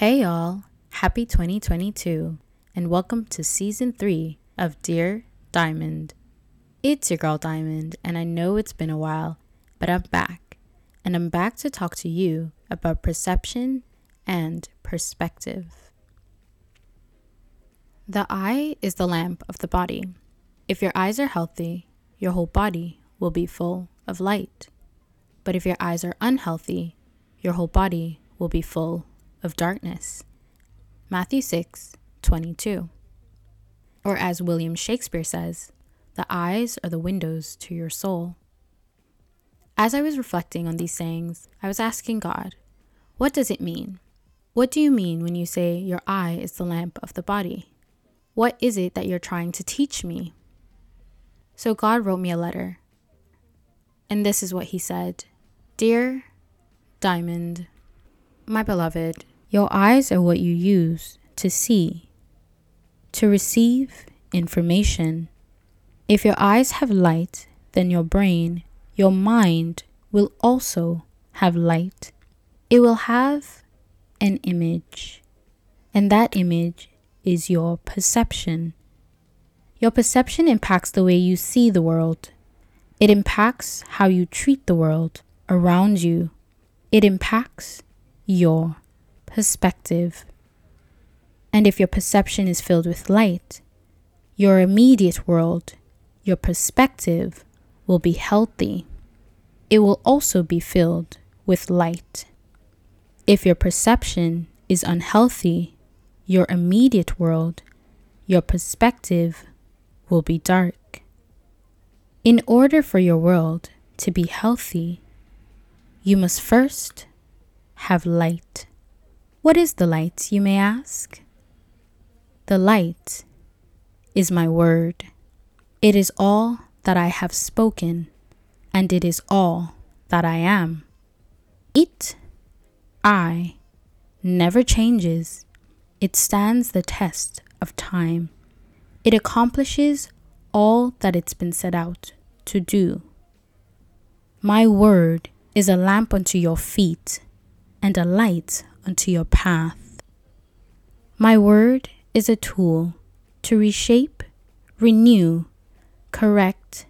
Hey y'all, happy 2022, and welcome to Season 3 of Dear Diamond. It's your girl Diamond, and I know it's been a while, but I'm back. And I'm back to talk to you about perception and perspective. The eye is the lamp of the body. If your eyes are healthy, your whole body will be full of light. But if your eyes are unhealthy, your whole body will be full of darkness. Matthew 6:22. Or as William Shakespeare says, the eyes are the windows to your soul. As I was reflecting on these sayings, I was asking God, what does it mean? What do you mean when you say your eye is the lamp of the body? What is it that you're trying to teach me? So God wrote me a letter, and this is what he said. Dear Diamond, my beloved, your eyes are what you use to see, to receive information. If your eyes have light, then your brain, your mind will also have light. It will have an image, and that image is your perception. Your perception impacts the way you see the world. It impacts how you treat the world around you. It impacts your perspective. And if your perception is filled with light, your immediate world, your perspective, will be healthy. It will also be filled with light. If your perception is unhealthy, your immediate world, your perspective, will be dark. In order for your world to be healthy, you must first have light. What is the light, you may ask? The light is my word. It is all that I have spoken, and it is all that I am. It, I, never changes. It stands the test of time. It accomplishes all that it's been set out to do. My word is a lamp unto your feet, and a light unto your path. My word is a tool to reshape, renew, correct,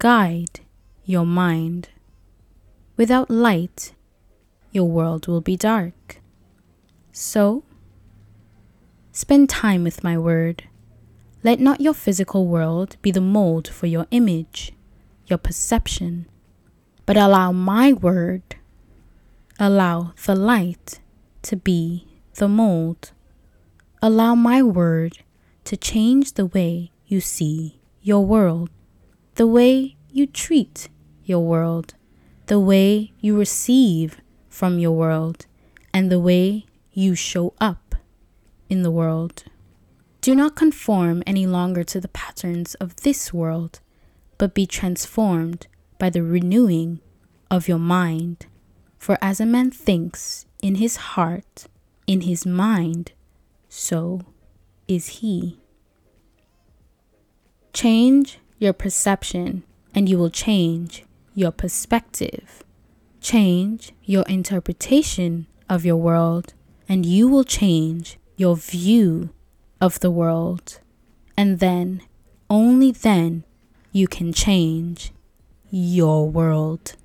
guide your mind. Without light, your world will be dark. So, spend time with my word. Let not your physical world be the mold for your image, your perception, but allow my word. Allow the light to be the mold. Allow my word to change the way you see your world, the way you treat your world, the way you receive from your world, and the way you show up in the world. Do not conform any longer to the patterns of this world, but be transformed by the renewing of your mind. For as a man thinks in his heart, in his mind, so is he. Change your perception, and you will change your perspective. Change your interpretation of your world, and you will change your view of the world. And then, only then, you can change your world.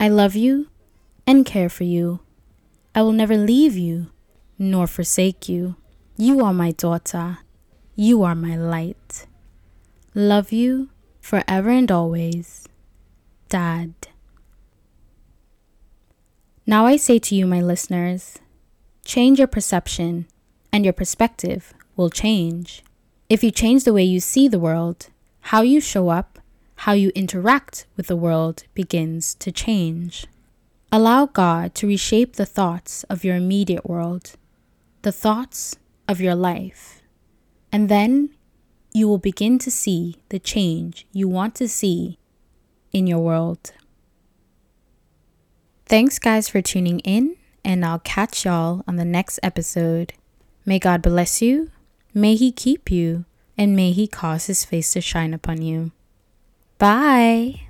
I love you and care for you. I will never leave you nor forsake you. You are my daughter. You are my light. Love you forever and always. Dad. Now I say to you, my listeners, change your perception, and your perspective will change. If you change the way you see the world, how you show up, how you interact with the world begins to change. Allow God to reshape the thoughts of your immediate world, the thoughts of your life, and then you will begin to see the change you want to see in your world. Thanks guys for tuning in, and I'll catch y'all on the next episode. May God bless you, may He keep you, and may He cause His face to shine upon you. Bye.